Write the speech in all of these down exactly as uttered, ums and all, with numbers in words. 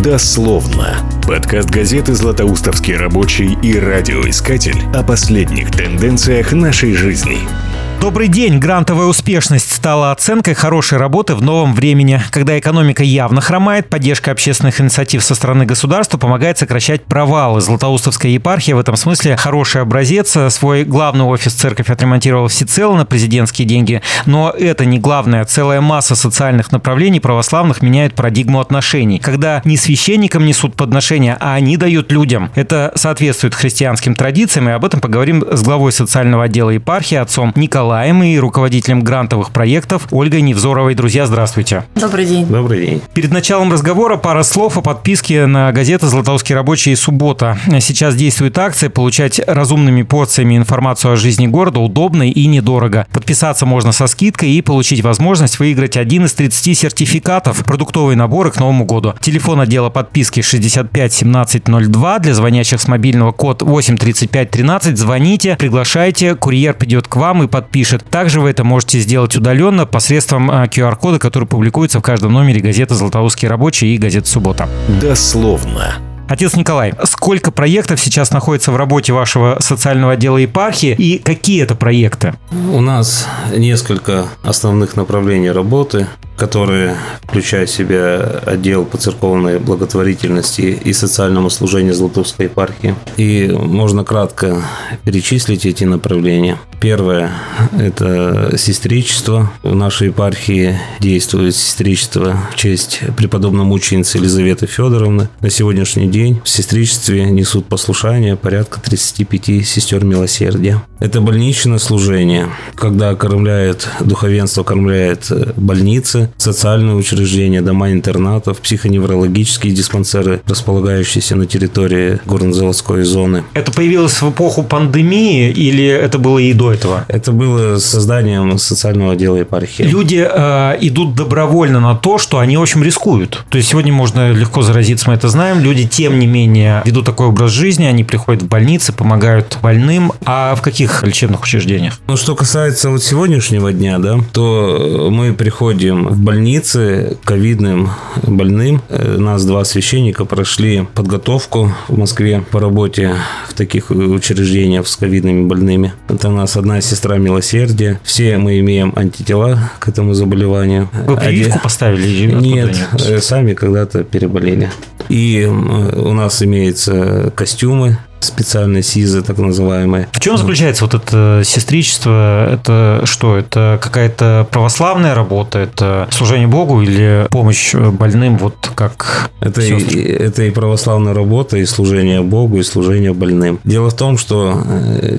Дословно. Подкаст газеты «Златоустовский рабочий» и «Радиоискатель» о последних тенденциях нашей жизни. Добрый день! Грантовая успешность стала оценкой хорошей работы в новом времени, когда экономика явно хромает, поддержка общественных инициатив со стороны государства помогает сокращать провалы. Златоустовская епархия в этом смысле хороший образец. Свой главный офис церковь отремонтировала всецело на президентские деньги, но это не главное. Целая масса социальных направлений православных меняет парадигму отношений, когда не священникам несут подношения, а они дают людям. Это соответствует христианским традициям, и об этом поговорим с главой социального отдела епархии отцом Николаем и руководителем грантовых проектов Ольгой Невзоровой. Друзья, здравствуйте. Добрый день. Добрый день. Перед началом разговора пара слов о подписке на газету «Златоустовский рабочий» и «Суббота». Сейчас действует акция «Получать разумными порциями информацию о жизни города удобно и недорого». Подписаться можно со скидкой и получить возможность выиграть один из тридцати сертификатов, продуктовые наборы к Новому году. Телефон отдела подписки шестьдесят пять семнадцать ноль два. Для звонящих с мобильного код восемь тридцать пять тринадцать. Звоните, приглашайте, курьер придет к вам и подпишет. Также вы это можете сделать удаленно посредством ку ар кода, который публикуется в каждом номере газеты «Златоустовский рабочий» и газеты «Суббота». Дословно. Отец Николай, сколько проектов сейчас находится в работе вашего социального отдела епархии и какие это проекты? У нас несколько основных направлений работы, которые включают в себя отдел по церковной благотворительности и социальному служению Златоустовской епархии. И можно кратко перечислить эти направления. Первое – это сестричество. В нашей епархии действует сестричество в честь преподобной мученицы Елизаветы Федоровны. На сегодняшний день в сестричестве несут послушание порядка тридцати пяти сестер милосердия. Это больничное служение, когда окормляет, духовенство окормляет больницы, социальные учреждения, дома интернатов, психоневрологические диспансеры, располагающиеся на территории горнозаводской зоны. Это появилось в эпоху пандемии или это было и до этого? Это было созданием социального отдела епархии. Люди э, идут добровольно на то, что они, в общем, рискуют. То есть сегодня можно легко заразиться, мы это знаем. Люди, тем не менее, ведут такой образ жизни, они приходят в больницы, помогают больным. А в каких лечебных учреждениях? Ну, что касается вот сегодняшнего дня, да, то мы приходим в больницы ковидным больным. Нас два священника прошли подготовку в Москве по работе в таких учреждениях с ковидными больными. Это у нас одна сестра милосердия. Все мы имеем антитела к этому заболеванию. Вы прививку Оде... поставили? Нет, сами когда-то переболели. И у нас имеются костюмы, специальные сизы, так называемые. В чем заключается вот это сестричество? Это что? Это какая-то православная работа? Это служение Богу или помощь больным? Вот как это и, это и православная работа, и служение Богу, и служение больным. Дело в том, что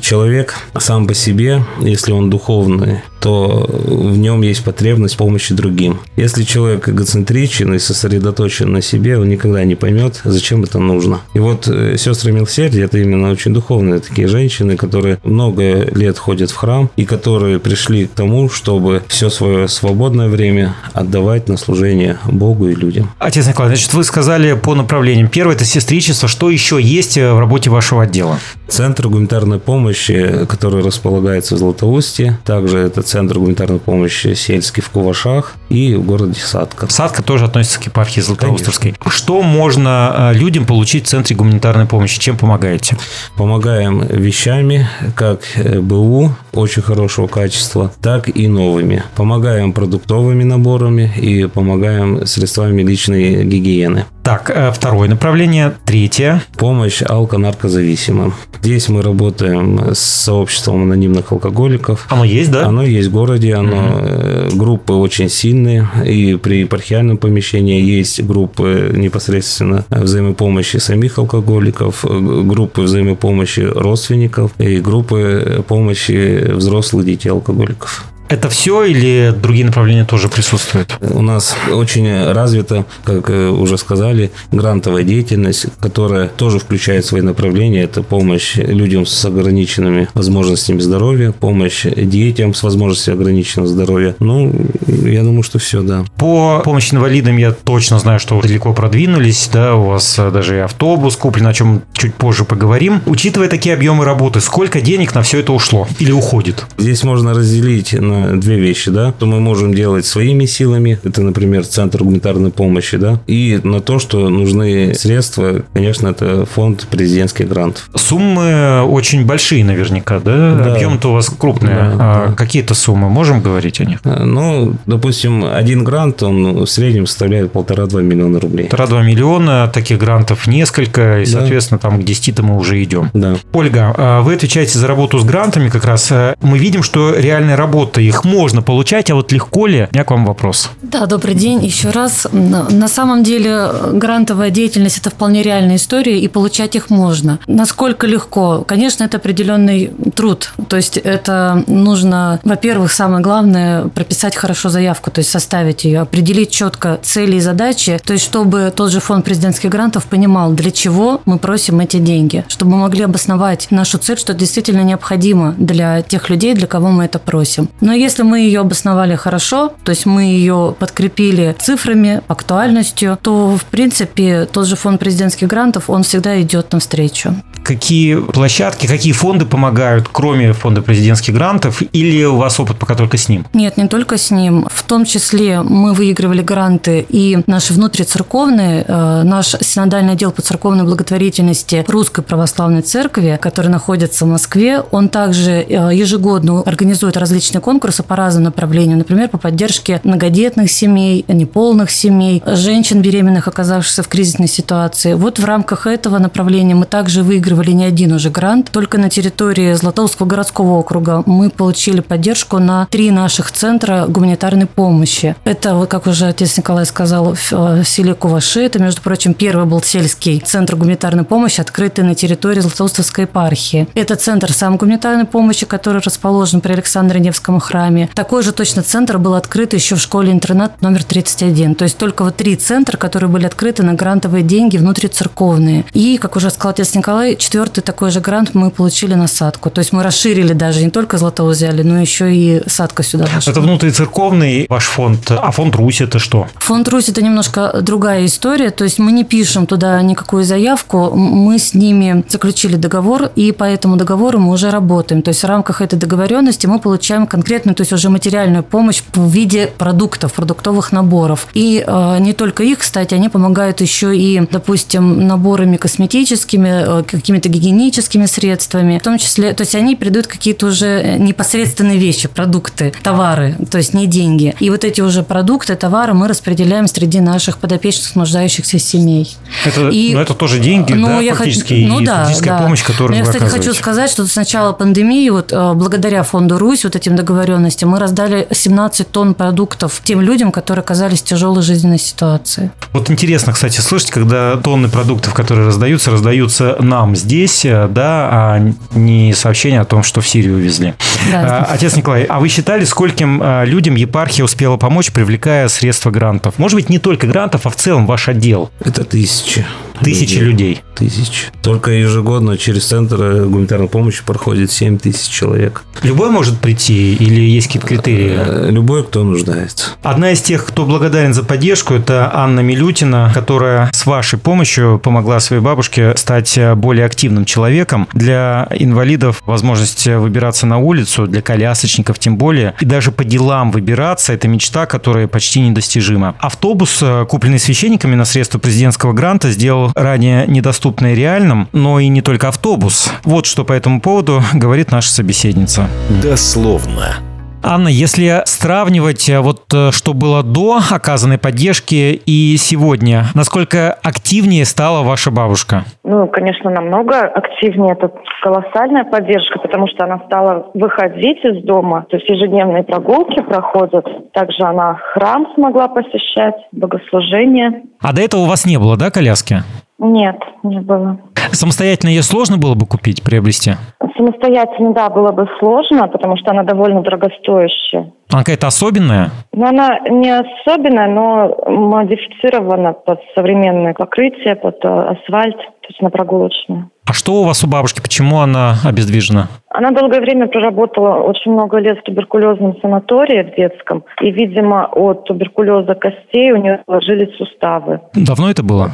человек сам по себе, если он духовный, то в нем есть потребность помощи другим. Если человек эгоцентричен и сосредоточен на себе, он никогда не поймет, зачем это нужно. И вот сестры милосердия – это именно очень духовные такие женщины, которые много лет ходят в храм и которые пришли к тому, чтобы все свое свободное время отдавать на служение Богу и людям. Отец Николай, значит, вы сказали по направлениям. Первое – это сестричество. Что еще есть в работе вашего отдела? Центр гуманитарной помощи, который располагается в Златоусте. Также это центр Центр гуманитарной помощи сельский в Кувашах и в городе Садка. Садка тоже относится к епархии Златоустовской. Конечно. Что можно людям получить в Центре гуманитарной помощи? Чем помогаете? Помогаем вещами, как БУ, очень хорошего качества, так и новыми. Помогаем продуктовыми наборами и помогаем средствами личной гигиены. Так, второе направление, третье. Помощь алко-наркозависимым. Здесь мы работаем с сообществом анонимных алкоголиков. Оно есть, да? Оно есть в городе, оно, mm-hmm. группы очень сильные, и при епархиальном помещении есть группы непосредственно взаимопомощи самих алкоголиков, группы взаимопомощи родственников и группы помощи взрослых детей-алкоголиков. Это все или другие направления тоже присутствуют? У нас очень развита, как уже сказали, грантовая деятельность, которая тоже включает свои направления. Это помощь людям с ограниченными возможностями здоровья, помощь детям с возможностью ограниченного здоровья. Ну, я думаю, что все, да. По помощи инвалидам я точно знаю, что далеко продвинулись, да, у вас даже и автобус куплен, о чем чуть позже поговорим. Учитывая такие объемы работы, сколько денег на все это ушло или уходит? Здесь можно разделить на две, две вещи, да, то мы можем делать своими силами, это, например, Центр гуманитарной помощи, да, и на то, что нужны средства, конечно, это фонд президентских грантов. Суммы очень большие наверняка, да? Да. Объем-то у вас крупный. Да, а да. Какие-то суммы, можем говорить о них? Ну, допустим, один грант, он в среднем составляет полтора-два миллиона рублей. Полтора-два миллиона, таких грантов несколько, и, да. соответственно, там к десяти-то мы уже идем. Да. Ольга, вы отвечаете за работу с грантами как раз. Мы видим, что реальная работа, их можно получать, а вот легко ли? У меня к вам вопрос. Да, добрый день еще раз. На самом деле грантовая деятельность – это вполне реальная история, и получать их можно. Насколько легко? Конечно, это определенный труд. То есть это нужно, во-первых, самое главное – прописать хорошо заявку, то есть составить ее, определить четко цели и задачи, то есть чтобы тот же фонд президентских грантов понимал, для чего мы просим эти деньги, чтобы мы могли обосновать нашу цель, что действительно необходимо для тех людей, для кого мы это просим. Но если мы ее обосновали хорошо, то есть мы ее подкрепили цифрами, актуальностью, то, в принципе, тот же фонд президентских грантов, он всегда идет навстречу. Какие площадки, какие фонды помогают, кроме фонда президентских грантов, или у вас опыт пока только с ним? Нет, не только с ним. В том числе мы выигрывали гранты и наши внутрицерковные, наш синодальный отдел по церковной благотворительности Русской Православной Церкви, который находится в Москве, он также ежегодно организует различные конкурсы по разным направлениям, например, по поддержке многодетных семей, неполных семей, женщин беременных, оказавшихся в кризисной ситуации. Вот в рамках этого направления мы также выигрывали не один уже грант. Только на территории Златоустского городского округа мы получили поддержку на три наших центра гуманитарной помощи. Это, как уже отец Николай сказал, в селе Куваши. Это, между прочим, первый был сельский центр гуманитарной помощи, открытый на территории Златоустовской епархии. Это центр сам гуманитарной помощи, который расположен при Александро-Невском храме. Такой же точно центр был открыт еще в школе-интернат номер тридцать один. То есть только вот три центра, которые были открыты на грантовые деньги внутрицерковные. И, как уже сказал отец Николай, четвертый такой же грант мы получили на садку. То есть мы расширили даже, не только Златоуст взяли, но еще и садка сюда вошла. Это внутрицерковный ваш фонд. А фонд Русь это что? Фонд Русь это немножко другая история. То есть мы не пишем туда никакую заявку. Мы с ними заключили договор, и по этому договору мы уже работаем. То есть в рамках этой договоренности мы получаем конкретную, то есть уже материальную помощь в виде продуктов, продуктовых наборов. И э, не только их, кстати, они помогают еще и, допустим, наборами косметическими, э, какими-то гигиеническими средствами, в том числе, то есть они передают какие-то уже непосредственные вещи, продукты, товары, то есть не деньги. И вот эти уже продукты, товары мы распределяем среди наших подопечных, нуждающихся семей. Это, и, ну, это тоже деньги, ну, да, я фактически, х... ну, и да, фактическая да. помощь, которую я, вы кстати, оказываете. Хочу сказать, что с начала пандемии, вот, благодаря фонду Русь, вот этим договоренностям, мы раздали семнадцать тонн продуктов тем людям, которые оказались в тяжелой жизненной ситуации. Вот интересно, кстати, слышать, когда тонны продуктов, которые раздаются, раздаются нам здесь, да, а не сообщение о том, что в Сирию увезли. Да. Отец Николай, а вы считали, скольким людям епархия успела помочь, привлекая средства грантов? Может быть, не только грантов, а в целом ваш отдел? Это тысячи. Тысячи людей. людей. Тысяч. Только ежегодно через Центр гуманитарной помощи проходит семь тысяч человек. Любой может прийти или есть какие-то критерии? Любой, кто нуждается. Одна из тех, кто благодарен за поддержку, это Анна Милютина, которая с вашей помощью помогла своей бабушке стать более активным человеком. Для инвалидов возможность выбираться на улицу, для колясочников тем более. И даже по делам выбираться – это мечта, которая почти недостижима. Автобус, купленный священниками на средства президентского гранта, сделал ранее недоступное реальным, но и не только автобус. Вот что по этому поводу говорит наша собеседница. Дословно. Анна, если сравнивать вот что было до оказанной поддержки и сегодня, насколько активнее стала ваша бабушка? Ну, конечно, намного активнее. Это колоссальная поддержка, потому что она стала выходить из дома. То есть ежедневные прогулки проходят. Также она храм смогла посещать, богослужение. А до этого у вас не было, да, коляски? Нет, не было. Самостоятельно ее сложно было бы купить, приобрести? Самостоятельно, да, было бы сложно, потому что она довольно дорогостоящая. Она какая-то особенная? Ну, она не особенная, но модифицирована под современное покрытие, под асфальт, то есть на прогулочную. А что у вас у бабушки? Почему она обездвижена? Она долгое время проработала очень много лет в туберкулезном санатории в детском. И, видимо, от туберкулеза костей у нее сложились суставы. Давно это было?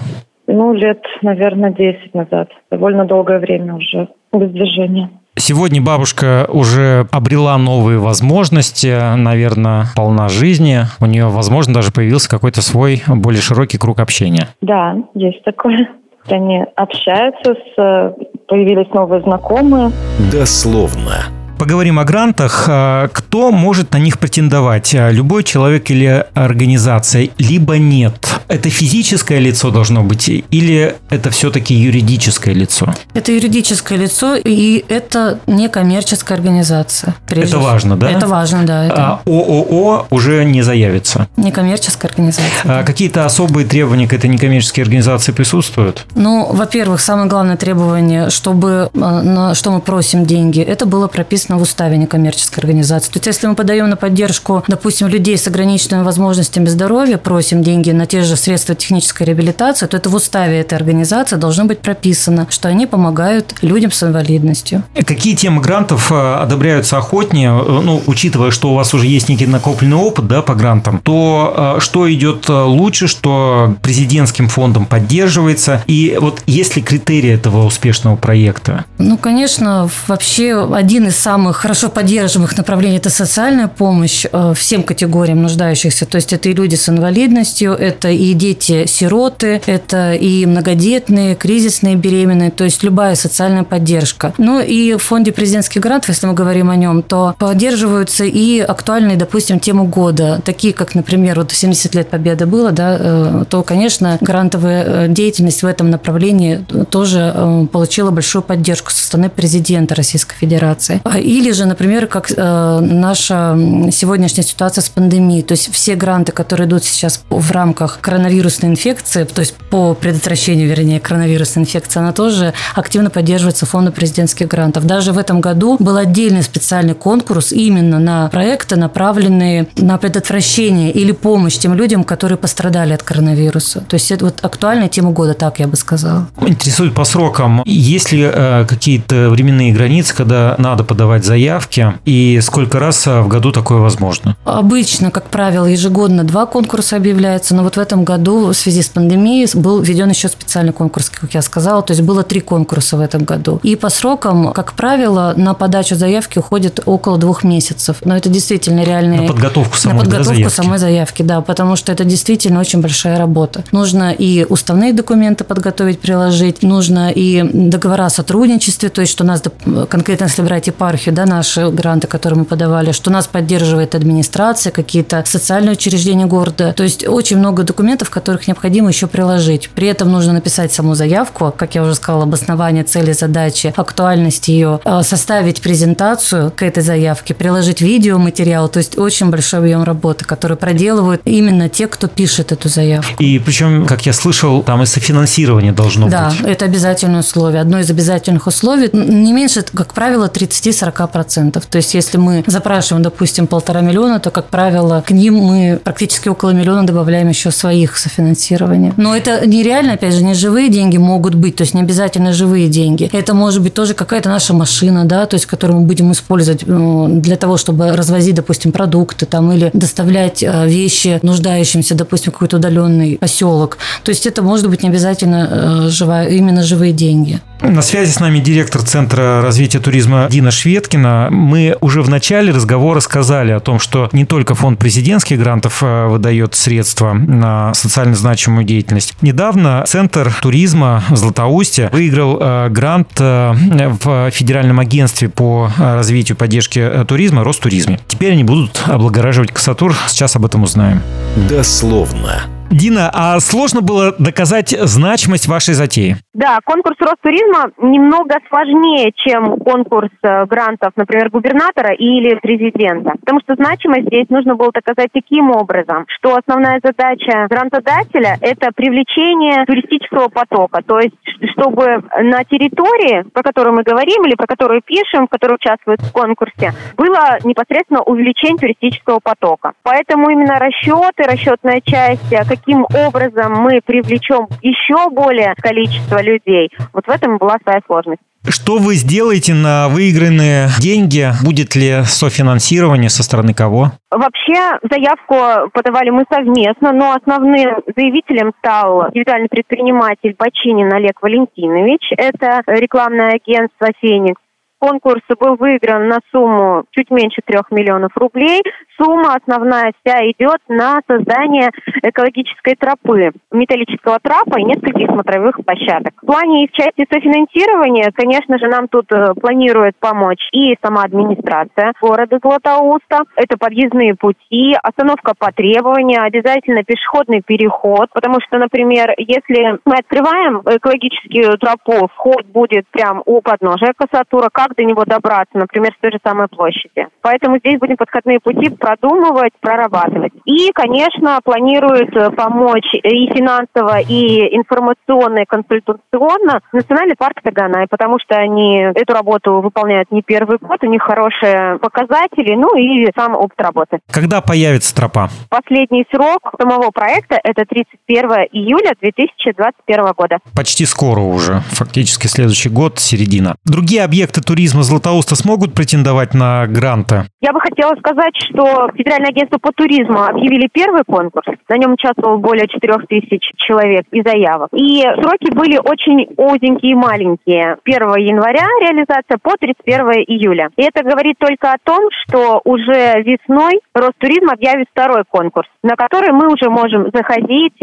Ну, лет, наверное, десять назад. Довольно долгое время уже без движения. Сегодня бабушка уже обрела новые возможности, наверное, полна жизни. У нее, возможно, даже появился какой-то свой более широкий круг общения. Да, есть такое. Они общаются, с... появились новые знакомые. Дословно. Поговорим о грантах. Кто может на них претендовать? Любой человек или организация, либо нет? Это физическое лицо должно быть или это все-таки юридическое лицо? Это юридическое лицо и это некоммерческая организация. Это важно, да? Это важно, да. Это... А ООО уже не заявится? Некоммерческая организация. Да. А какие-то особые требования к этой некоммерческой организации присутствуют? Ну, во-первых, самое главное требование, чтобы на что мы просим деньги, это было прописано в уставе некоммерческой организации. То есть, если мы подаем на поддержку, допустим, людей с ограниченными возможностями здоровья, просим деньги на те же средства технической реабилитации, то это в уставе этой организации должно быть прописано, что они помогают людям с инвалидностью. Какие темы грантов одобряются охотнее? Ну, учитывая, что у вас уже есть некий накопленный опыт, да, по грантам, то что идет лучше, что президентским фондом поддерживается? И вот есть ли критерии этого успешного проекта? Ну, конечно, вообще один из самых самых хорошо поддерживаемых направлений – это социальная помощь всем категориям нуждающихся. То есть, это и люди с инвалидностью, это и дети-сироты, это и многодетные, кризисные, беременные. То есть, любая социальная поддержка. Ну, и в фонде президентских грантов, если мы говорим о нем, то поддерживаются и актуальные, допустим, темы года. Такие, как, например, вот семьдесят лет Победы было, да, то, конечно, грантовая деятельность в этом направлении тоже получила большую поддержку со стороны президента Российской Федерации. Или же, например, как э, наша сегодняшняя ситуация с пандемией. То есть, все гранты, которые идут сейчас в рамках коронавирусной инфекции, то есть, по предотвращению, вернее, коронавирусной инфекции, она тоже активно поддерживается фондом президентских грантов. Даже в этом году был отдельный специальный конкурс именно на проекты, направленные на предотвращение или помощь тем людям, которые пострадали от коронавируса. То есть, это вот актуальная тема года, так я бы сказала. Интересует по срокам. Есть ли э, какие-то временные границы, когда надо подавать заявки, и сколько раз в году такое возможно? Обычно, как правило, ежегодно два конкурса объявляются, но вот в этом году в связи с пандемией был введен еще специальный конкурс, как я сказала, то есть было три конкурса в этом году. И по срокам, как правило, на подачу заявки уходит около двух месяцев, но это действительно реальные... На подготовку самой, на подготовку да, заявки. самой заявки, да, потому что это действительно очень большая работа. Нужно и уставные документы подготовить, приложить, нужно и договора о сотрудничестве, то есть что нас, конкретно если брать епархию, Да, наши гранты, которые мы подавали, что нас поддерживает администрация, какие-то социальные учреждения города. То есть, очень много документов, которых необходимо еще приложить. При этом нужно написать саму заявку, как я уже сказала, обоснование, цели, задачи, актуальность ее, составить презентацию к этой заявке, приложить видеоматериал. То есть, очень большой объем работы, который проделывают именно те, кто пишет эту заявку. И причем, как я слышал, там и софинансирование должно да, быть. Да, это обязательное условие. Одно из обязательных условий. Не меньше, как правило, тридцать сорок процентов. То есть, если мы запрашиваем, допустим, полтора миллиона, то, как правило, к ним мы практически около миллиона добавляем еще своих софинансирования. Но это нереально, опять же, не живые деньги могут быть, то есть, не обязательно живые деньги. Это может быть тоже какая-то наша машина, да, то есть, которую мы будем использовать для того, чтобы развозить, допустим, продукты там, или доставлять вещи нуждающимся, допустим, в какой-то удаленный поселок. То есть, это может быть не обязательно живая, именно живые деньги. На связи с нами директор Центра развития туризма Дина Шведкина. Мы уже в начале разговора сказали о том, что не только фонд президентских грантов выдает средства на социально значимую деятельность. Недавно Центр туризма в Златоусте выиграл грант в Федеральном агентстве по развитию и поддержке туризма Ростуризме. Теперь они будут облагораживать Кассатур. Сейчас об этом узнаем. Дословно. Дина, а сложно было доказать значимость вашей затеи? Да, конкурс Ростуризма немного сложнее, чем конкурс грантов, например, губернатора или президента. Потому что значимость здесь нужно было доказать таким образом, что основная задача грантодателя – это привлечение туристического потока. То есть, чтобы на территории, про которую мы говорим или про которую пишем, в которой участвуют в конкурсе, было непосредственно увеличение туристического потока. Поэтому именно расчеты, расчетная часть – каким образом мы привлечем еще более количество людей. Вот в этом была своя сложность. Что вы сделаете на выигранные деньги? Будет ли софинансирование со стороны кого? Вообще заявку подавали мы совместно, но основным заявителем стал индивидуальный предприниматель Бачинин Олег Валентинович. Это рекламное агентство «Феникс». конкурс был выигран на сумму чуть меньше трёх миллионов рублей. Сумма основная вся идет на создание экологической тропы, металлического трапа и нескольких смотровых площадок. В плане и в части софинансирования, конечно же, нам тут планирует помочь и сама администрация города Златоуста. Это подъездные пути, остановка по требованию, обязательно пешеходный переход, потому что, например, если мы открываем экологическую тропу, вход будет прямо у подножия Кассатура, как до него добраться, например, с той же самой площади. Поэтому здесь будем подходные пути продумывать, прорабатывать. И, конечно, планирует помочь и финансово, и информационно, и консультационно Национальный парк Таганай, потому что они эту работу выполняют не первый год, у них хорошие показатели, ну и сам опыт работы. Когда появится тропа? Последний срок самого проекта – это тридцать первого июля две тысячи двадцать первого года. Почти скоро уже, фактически следующий год, середина. Другие объекты туризма Златоуста смогут претендовать на гранты? Я бы хотела сказать, что Федеральное агентство по туризму объявили первый конкурс. На нем участвовало более четырёх тысяч человек и заявок. И сроки были очень узенькие и маленькие. первого января реализация по тридцать первого июля. И это говорит только о том, что уже весной Ростуризм объявит второй конкурс, на который мы уже можем заходить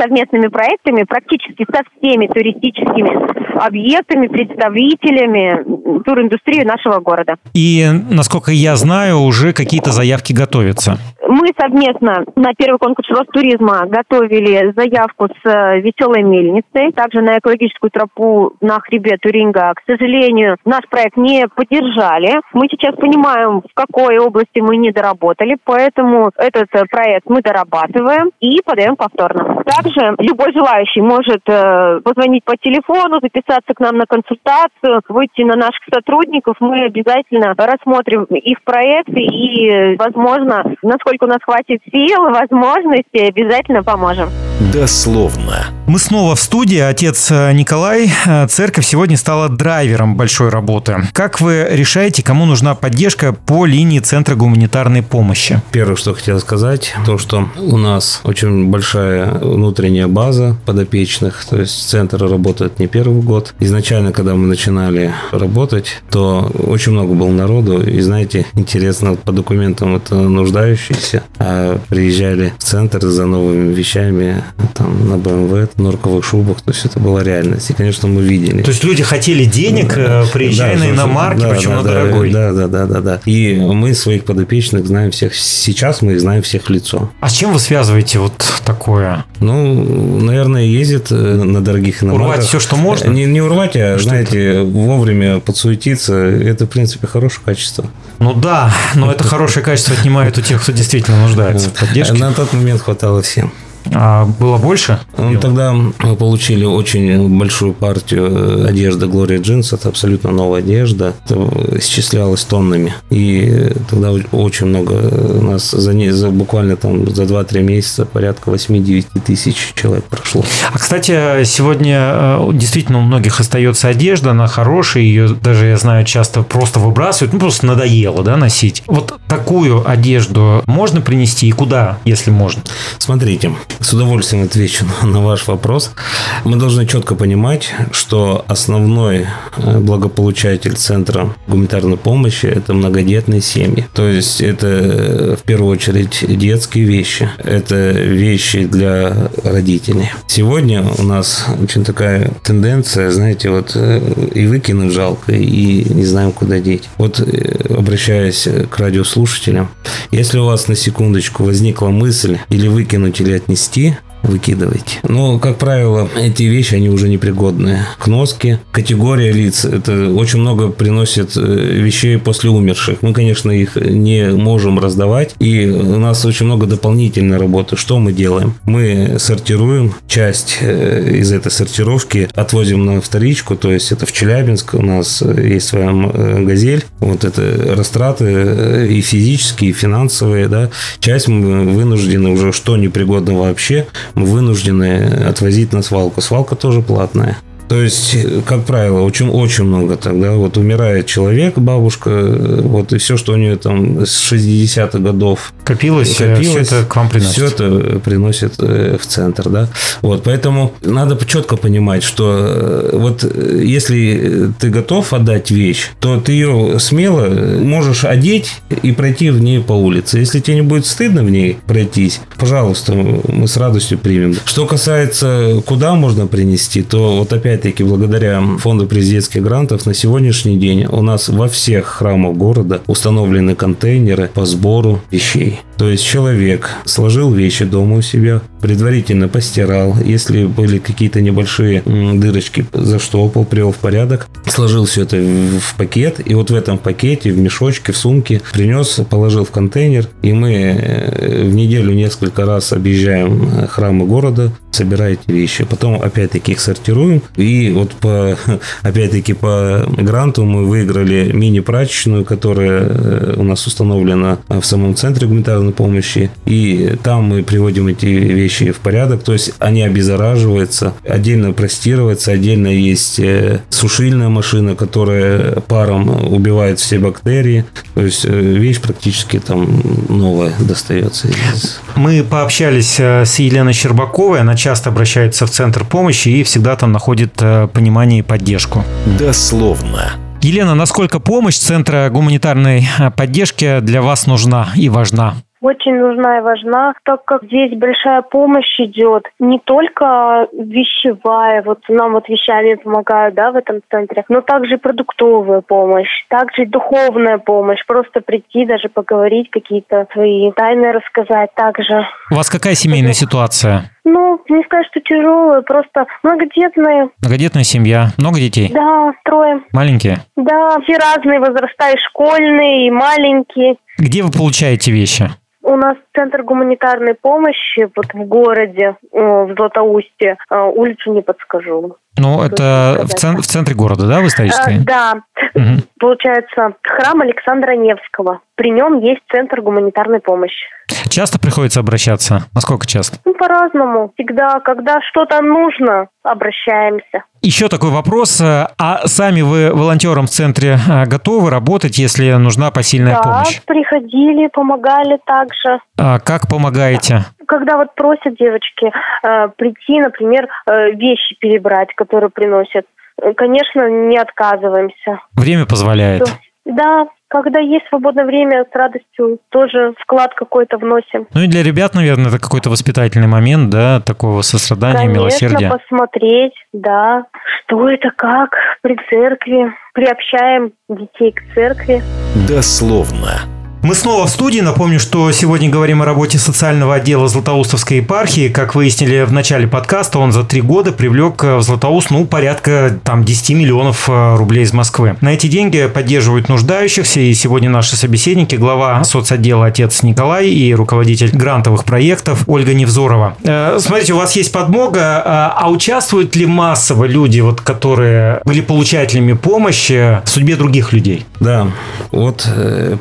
совместными проектами практически со всеми туристическими объектами, представителями туриндустрии нашего города. И, насколько я знаю, уже какие-то заявки готовятся. Мы совместно на первый конкурс Ростуризма готовили заявку с «Веселой мельницей», также на экологическую тропу на хребет Туринга. К сожалению, наш проект не поддержали. Мы сейчас понимаем, в какой области мы не доработали, поэтому этот проект мы дорабатываем и подаем повторно. Также любой желающий может позвонить по телефону, записаться к нам на консультацию, выйти на наших сотрудников. Мы обязательно рассмотрим их проекты и, возможно, насколько у нас хватит сил, возможностей, обязательно поможем. Дословно. Мы снова в студии. Отец Николай, церковь сегодня стала драйвером большой работы. Как вы решаете, кому нужна поддержка по линии Центра гуманитарной помощи? Первое, что хотел сказать, то, что у нас очень большая внутренняя база подопечных, то есть Центр работает не первый год. Изначально, когда мы начинали работать, то очень много было народу, и, знаете, интересно, по документам это нуждающиеся, а приезжали в Центр за новыми вещами, там, на бэ эм вэ, в норковых шубах, то есть это была реальность. И, конечно, мы видели. То есть люди хотели денег, да, приезжая да, на иномарки, да, причем да, на да, дорогой. Да, да, да, да, да. И мы своих подопечных знаем всех. Сейчас мы их знаем всех в лицо. А с чем вы связываете вот такое? Ну, наверное, ездит на дорогих иномарках. Урвать все, что можно? Не, не урвать, а, что знаете, это? Вовремя подсуетиться. Это, в принципе, хорошее качество. Ну да, но это хорошее качество отнимает у тех, кто действительно нуждается в поддержке. На тот момент хватало всем. А было больше? Ну, тогда мы получили очень большую партию одежды «Глория Джинс». Это абсолютно новая одежда. Это исчислялось тоннами. И тогда очень много нас за, не, за буквально там за два-три месяца порядка восемь-девять тысяч человек прошло. А, кстати, сегодня действительно у многих остается одежда. Она хорошая. Ее даже, я знаю, часто просто выбрасывают. Ну, просто надоело, да, носить. Вот такую одежду можно принести и куда, если можно? Смотрите. С удовольствием отвечу на ваш вопрос. Мы должны четко понимать, что основной благополучатель Центра гуманитарной помощи – это многодетные семьи. То есть, это в первую очередь детские вещи. Это вещи для родителей. Сегодня у нас очень такая тенденция, знаете, вот и выкинуть жалко, и не знаем, куда деть. Вот, обращаясь к радиослушателям, если у вас на секундочку возникла мысль или выкинуть, или отнести, выкидывайте. Но, как правило, эти вещи, они уже непригодные к носке. Категория лиц, это очень много приносит вещей после умерших. Мы, конечно, их не можем раздавать. И у нас очень много дополнительной работы. Что мы делаем? Мы сортируем. Часть из этой сортировки отвозим на вторичку. То есть, это в Челябинск. У нас есть своя газель. Вот это растраты и физические, и финансовые. Да. Часть мы вынуждены уже, что непригодно вообще, мы вынуждены отвозить на свалку. Свалка тоже платная. То есть, как правило, очень, очень много тогда. Вот умирает человек, бабушка, вот и все, что у нее там с шестидесятых годов копилось, копилось все это к вам приносит. Все это приносит в центр, да. Вот, поэтому надо четко понимать, что вот если ты готов отдать вещь, то ты ее смело можешь одеть и пройти в ней по улице. Если тебе не будет стыдно в ней пройтись, пожалуйста, мы с радостью примем. Что касается, куда можно принести, то вот опять-таки благодаря фонду президентских грантов на сегодняшний день у нас во всех храмах города установлены контейнеры по сбору вещей. То есть человек сложил вещи дома у себя, предварительно постирал, если были какие-то небольшие дырочки, заштопал, привел в порядок, сложил все это в пакет, и вот в этом пакете, в мешочке, в сумке принес, положил в контейнер, и мы в неделю несколько раз объезжаем храмы города, собираем вещи, потом опять-таки их сортируем, и вот по, опять-таки по гранту мы выиграли мини-прачечную, которая у нас установлена в самом центре гуманитарной помощи, и там мы приводим эти вещи в порядок, то есть они обеззараживаются, отдельно простирываются, отдельно есть сушильная машина, которая паром убивает все бактерии, то есть вещь практически там новая достается. Мы пообщались с Еленой Щербаковой, она часто обращается в центр помощи и всегда там находит понимание и поддержку. Дословно. Елена, насколько помощь Центра гуманитарной поддержки для вас нужна и важна? Очень нужна и важна, так как здесь большая помощь идет, не только вещевая, вот нам вот вещами помогают, да, в этом центре, но также продуктовая помощь, также духовная помощь, просто прийти, даже поговорить, какие-то свои тайны рассказать также. У вас какая семейная ситуация? Ну, не сказать, что тяжелые, просто многодетные. Многодетная семья, много детей? Да, трое. Маленькие? Да, все разные возраста, и школьные, и маленькие. Где вы получаете вещи? У нас центр гуманитарной помощи вот в городе, в Златоусте, улицу не подскажу. Ну, это в, цен- в центре города, да, вы историческое? А, да. Угу. Получается, храм Александро-Невского. При нем есть центр гуманитарной помощи. Часто приходится обращаться? Насколько часто? Ну, по-разному. Всегда, когда что-то нужно, обращаемся. Еще такой вопрос. А сами вы волонтером в центре готовы работать, если нужна посильная да, помощь? Да, приходили, помогали также. А как помогаете? Когда вот просят девочки э, прийти, например, э, вещи перебрать, которые приносят, конечно, не отказываемся. Время позволяет. Да, когда есть свободное время, с радостью тоже вклад какой-то вносим. Ну и для ребят, наверное, это какой-то воспитательный момент, да, такого сострадания, конечно, милосердия. Конечно, посмотреть, да, что это, как при церкви. Приобщаем детей к церкви. Дословно. Мы снова в студии. Напомню, что сегодня говорим о работе социального отдела Златоустовской епархии. Как выяснили в начале подкаста, он за три года привлек в Златоуст ну, порядка там, десять миллионов рублей из Москвы. На эти деньги поддерживают нуждающихся. И сегодня наши собеседники, глава соцотдела отец Николай и руководитель грантовых проектов Ольга Невзорова. Смотрите, у вас есть подмога. А участвуют ли массово люди, вот, которые были получателями помощи в судьбе других людей? Да, вот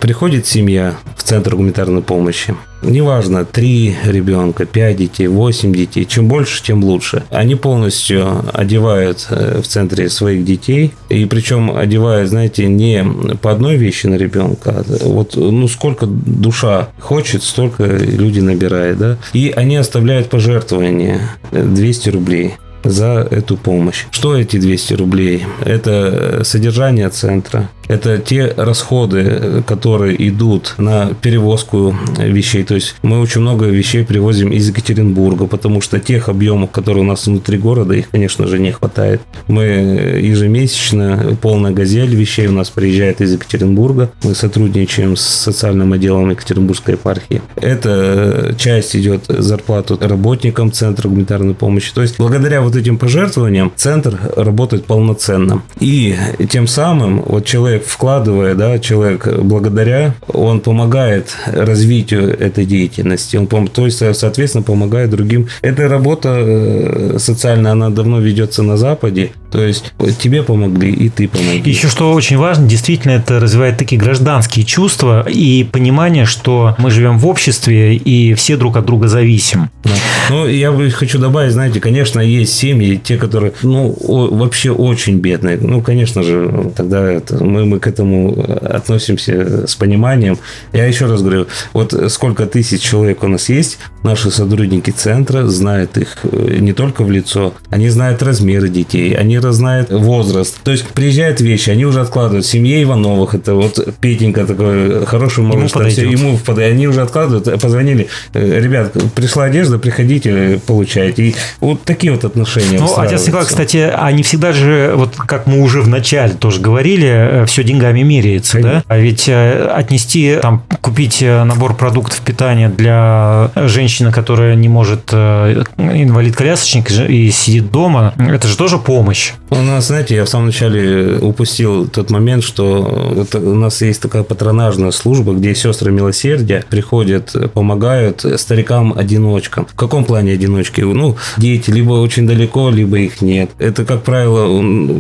приходит семья в центр гуманитарной помощи. Неважно, три ребенка, пять детей, восемь детей. Чем больше, тем лучше. Они полностью одевают в центре своих детей. И причем одевают, знаете, не по одной вещи на ребенка. А вот ну, сколько душа хочет, столько люди набирают. Да? И они оставляют пожертвования двести рублей. За эту помощь. Что эти двести рублей? Это содержание центра, это те расходы, которые идут на перевозку вещей. То есть мы очень много вещей привозим из Екатеринбурга, потому что тех объемов, которые у нас внутри города, их, конечно же, не хватает. Мы ежемесячно, полная газель вещей у нас приезжает из Екатеринбурга. Мы сотрудничаем с социальным отделом Екатеринбургской епархии. Эта часть идет зарплату работникам Центра гуманитарной помощи. То есть благодаря вот этим пожертвованиям центр работает полноценно. И тем самым вот человек, вкладывая, да, человек благодаря, он помогает развитию этой деятельности. Он, то есть, соответственно, помогает другим. Эта работа социальная, она давно ведется на Западе. То есть, тебе помогли, и ты помогли. Еще что очень важно, действительно, это развивает такие гражданские чувства и понимание, что мы живем в обществе, и все друг от друга зависим. Да. Ну, я бы хочу добавить, знаете, конечно, есть семьи, те, которые, ну, вообще очень бедные. Ну, конечно же, тогда это, мы, мы к этому относимся с пониманием. Я еще раз говорю, вот сколько тысяч человек у нас есть, наши сотрудники центра знают их не только в лицо, они знают размеры детей, они знают возраст. То есть, приезжают вещи, они уже откладывают. Семье Ивановых, это вот Петенька такой, хороший муж, ему подойдет. Они уже откладывают, позвонили, ребят, пришла одежда, приходите, получайте. И вот такие вот отношения. Ну, отец Николай, кстати, они всегда же, вот как мы уже в начале тоже говорили, все деньгами меряется, да? А ведь отнести, там, купить набор продуктов питания для женщины, которая не может, инвалид-колясочник и сидит дома, это же тоже помощь. У нас, знаете, я в самом начале упустил тот момент, что это, у нас есть такая патронажная служба, где сестры милосердия приходят, помогают старикам-одиночкам. В каком плане одиночки? Ну, дети либо очень далеко, либо их нет. Это, как правило,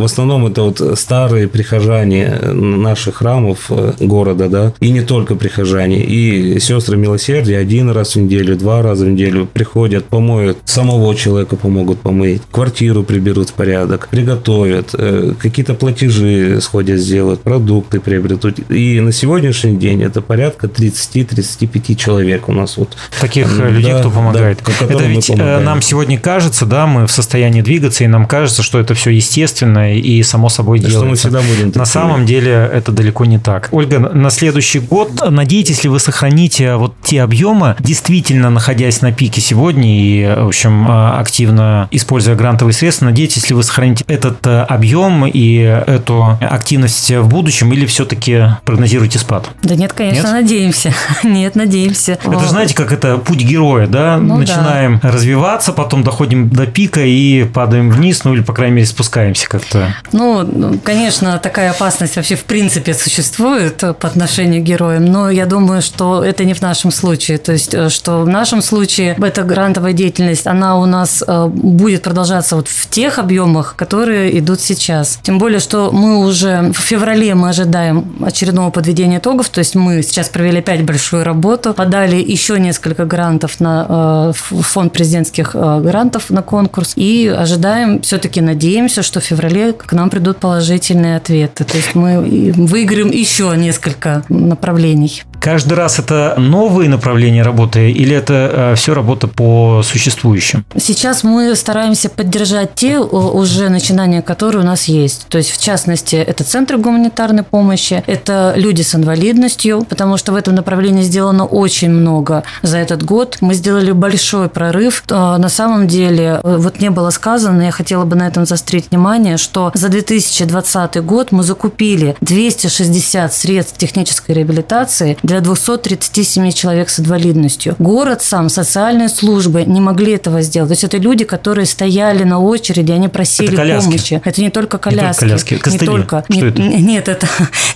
в основном это вот старые прихожане наших храмов города, да, и не только прихожане. И сестры милосердия один раз в неделю, два раза в неделю приходят, помоют, самого человека помогут помыть, квартиру приберут в порядок, приготовят, какие-то платежи сходят сделают, продукты приобретут. И на сегодняшний день это порядка тридцать-тридцать пять человек у нас вот. Таких да, людей, кто помогает. Да, это ведь нам сегодня кажется, да, мы в состоянии двигаться, и нам кажется, что это все естественно и само собой делается. Что мы всегда будем такими. На самом деле это далеко не так. Ольга, на следующий год, надеетесь ли вы сохраните вот те объемы, действительно находясь на пике сегодня и, в общем, активно используя грантовые средства, надеетесь ли вы сохранить этот объем и эту активность в будущем, или все-таки прогнозируете спад? Да нет, конечно, нет? надеемся. Нет, надеемся. Это же, знаете, как это путь героя, да? Ну, начинаем да. развиваться, потом доходим до пика и падаем вниз, ну или, по крайней мере, спускаемся как-то. Ну, конечно, такая опасность вообще в принципе существует по отношению к героям, но я думаю, что это не в нашем случае. То есть, что в нашем случае эта грантовая деятельность, она у нас будет продолжаться вот в тех объемах, которые идут сейчас. Тем более, что мы уже в феврале мы ожидаем очередного подведения итогов, то есть мы сейчас провели опять большую работу, подали еще несколько грантов на фонд президентских грантов на конкурс и ожидаем, все-таки надеемся, что в феврале к нам придут положительные ответы. То есть мы выиграем еще несколько направлений. Каждый раз это новые направления работы или это все работа по существующим? Сейчас мы стараемся поддержать те уже начинания, которые у нас есть. То есть, в частности, это центры гуманитарной помощи, это люди с инвалидностью, потому что в этом направлении сделано очень много за этот год. Мы сделали большой прорыв. На самом деле, вот не было сказано, я хотела бы на этом заострить внимание, что за две тысячи двадцатый год мы закупили двести шестьдесят средств технической реабилитации для для двести тридцать семь человек с инвалидностью. Город сам, социальные службы не могли этого сделать. То есть, это люди, которые стояли на очереди, они просили это помощи. Это не только коляски. Не только коляски. Костыли. Не только... Что нет, это? Нет, это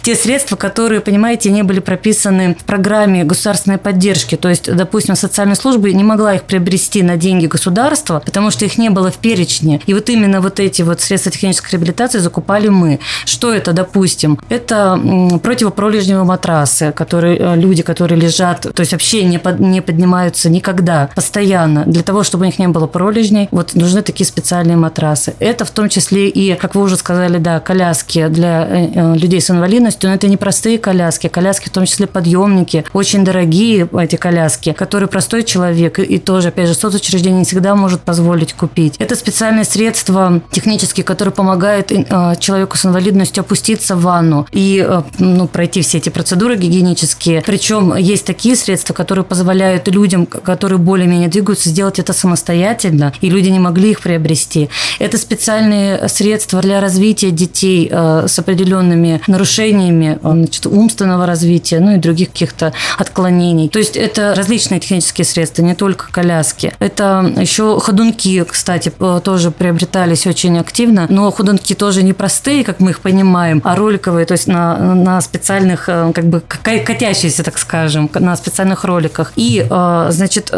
те средства, которые, понимаете, не были прописаны в программе государственной поддержки. То есть, допустим, социальная служба не могла их приобрести на деньги государства, потому что их не было в перечне. И вот именно вот эти вот средства технической реабилитации закупали мы. Что это, допустим? Это противопролежневые матрасы, которые люди, которые лежат, то есть вообще не, под, не поднимаются никогда, постоянно. Для того, чтобы у них не было пролежней, вот нужны такие специальные матрасы. Это в том числе и, как вы уже сказали, да, коляски для э, людей с инвалидностью, но это не простые коляски, коляски в том числе подъемники, очень дорогие эти коляски, которые простой человек и, и тоже, опять же, соцучреждение не всегда может позволить купить. Это специальные средства технические, которые помогают э, человеку с инвалидностью опуститься в ванну и э, ну, пройти все эти процедуры гигиенические. Причем есть такие средства, которые позволяют людям, которые более-менее двигаются, сделать это самостоятельно, и люди не могли их приобрести. Это специальные средства для развития детей с определенными нарушениями, значит, умственного развития, ну и других каких-то отклонений. То есть, это различные технические средства, не только коляски. Это еще ходунки, кстати, тоже приобретались очень активно, но ходунки тоже не простые, как мы их понимаем, а роликовые, то есть на, на специальных, как бы, котящих снимавшиеся, так скажем, на специальных роликах. И, значит,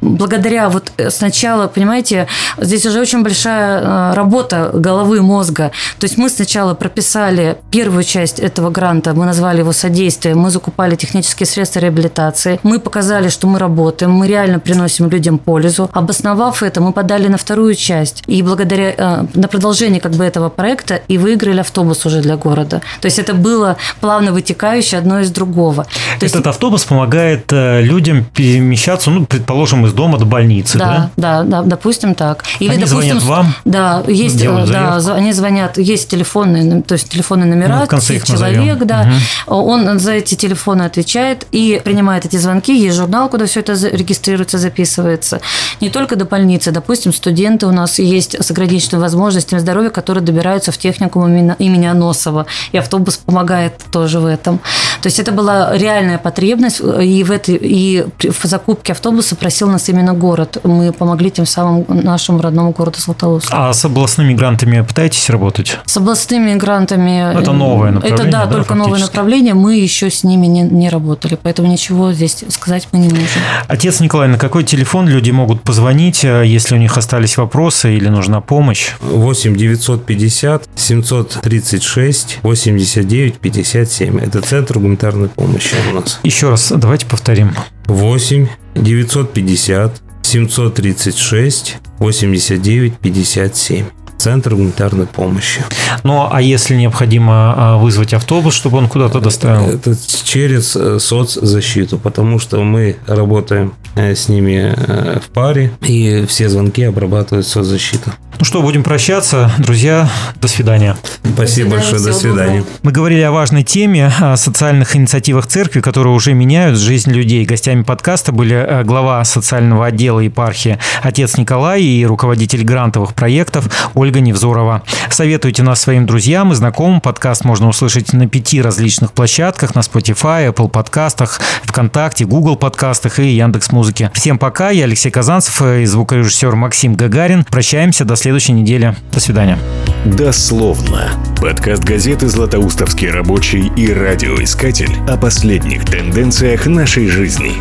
благодаря вот сначала, понимаете, здесь уже очень большая работа головы, мозга. То есть мы сначала прописали первую часть этого гранта, мы назвали его «Содействие», мы закупали технические средства реабилитации, мы показали, что мы работаем, мы реально приносим людям пользу. Обосновав это, мы подали на вторую часть. И благодаря, на продолжение как бы этого проекта и выиграли автобус уже для города. То есть это было плавно вытекающее одно из другого. То Этот есть... автобус помогает людям перемещаться, ну, предположим, из дома до больницы, да? Да, да, да, допустим, так. Или, они допустим, звонят вам? Да, есть, да, они звонят, есть телефонные, то есть телефонные номера, ну, в конце их человек, назовем. Да, угу. Он за эти телефоны отвечает и принимает эти звонки, есть журнал, куда все это регистрируется, записывается. Не только до больницы, допустим, студенты у нас есть с ограниченными возможностями здоровья, которые добираются в техникум имени Аносова, и автобус помогает тоже в этом. То есть это была реальная потребность, и в, этой, и в закупке автобуса просил нас именно город. Мы помогли тем самым нашему родному городу Златоусту. А с областными грантами пытаетесь работать? С областными грантами... Это новое направление, это, да, да, только фактически новое направление. Мы еще с ними не, не работали, поэтому ничего здесь сказать мы не можем. Отец Николай, на какой телефон люди могут позвонить, если у них остались вопросы или нужна помощь? восемь девятьсот пятьдесят семьсот тридцать шесть восемьдесят девять пятьдесят семь. Это Центр гуманитарной помощи у нас. Еще раз, давайте повторим. восемь девятьсот пятьдесят семьсот тридцать шесть восемьдесят девять пятьдесят семь. Центр гуманитарной помощи. Ну, а если необходимо вызвать автобус, чтобы он куда-то доставил? Это через соцзащиту, потому что мы работаем с ними в паре, и все звонки обрабатывает соцзащита. Ну что, будем прощаться, друзья. До свидания. Спасибо большое, до свидания. Мы говорили о важной теме, о социальных инициативах церкви, которые уже меняют жизнь людей. Гостями подкаста были глава социального отдела епархии отец Николай и руководитель грантовых проектов Ольга Невзорова. Советуйте нас своим друзьям и знакомым. Подкаст можно услышать на пяти различных площадках: на Spotify, Apple подкастах, ВКонтакте, Google подкастах и Яндекс.Музыке. Всем пока. Я Алексей Казанцев и звукорежиссер Максим Гагарин. Прощаемся до следующей недели. До свидания. Дословно. Подкаст газеты «Златоустовский рабочий» и «Радиоискатель» о последних тенденциях нашей жизни.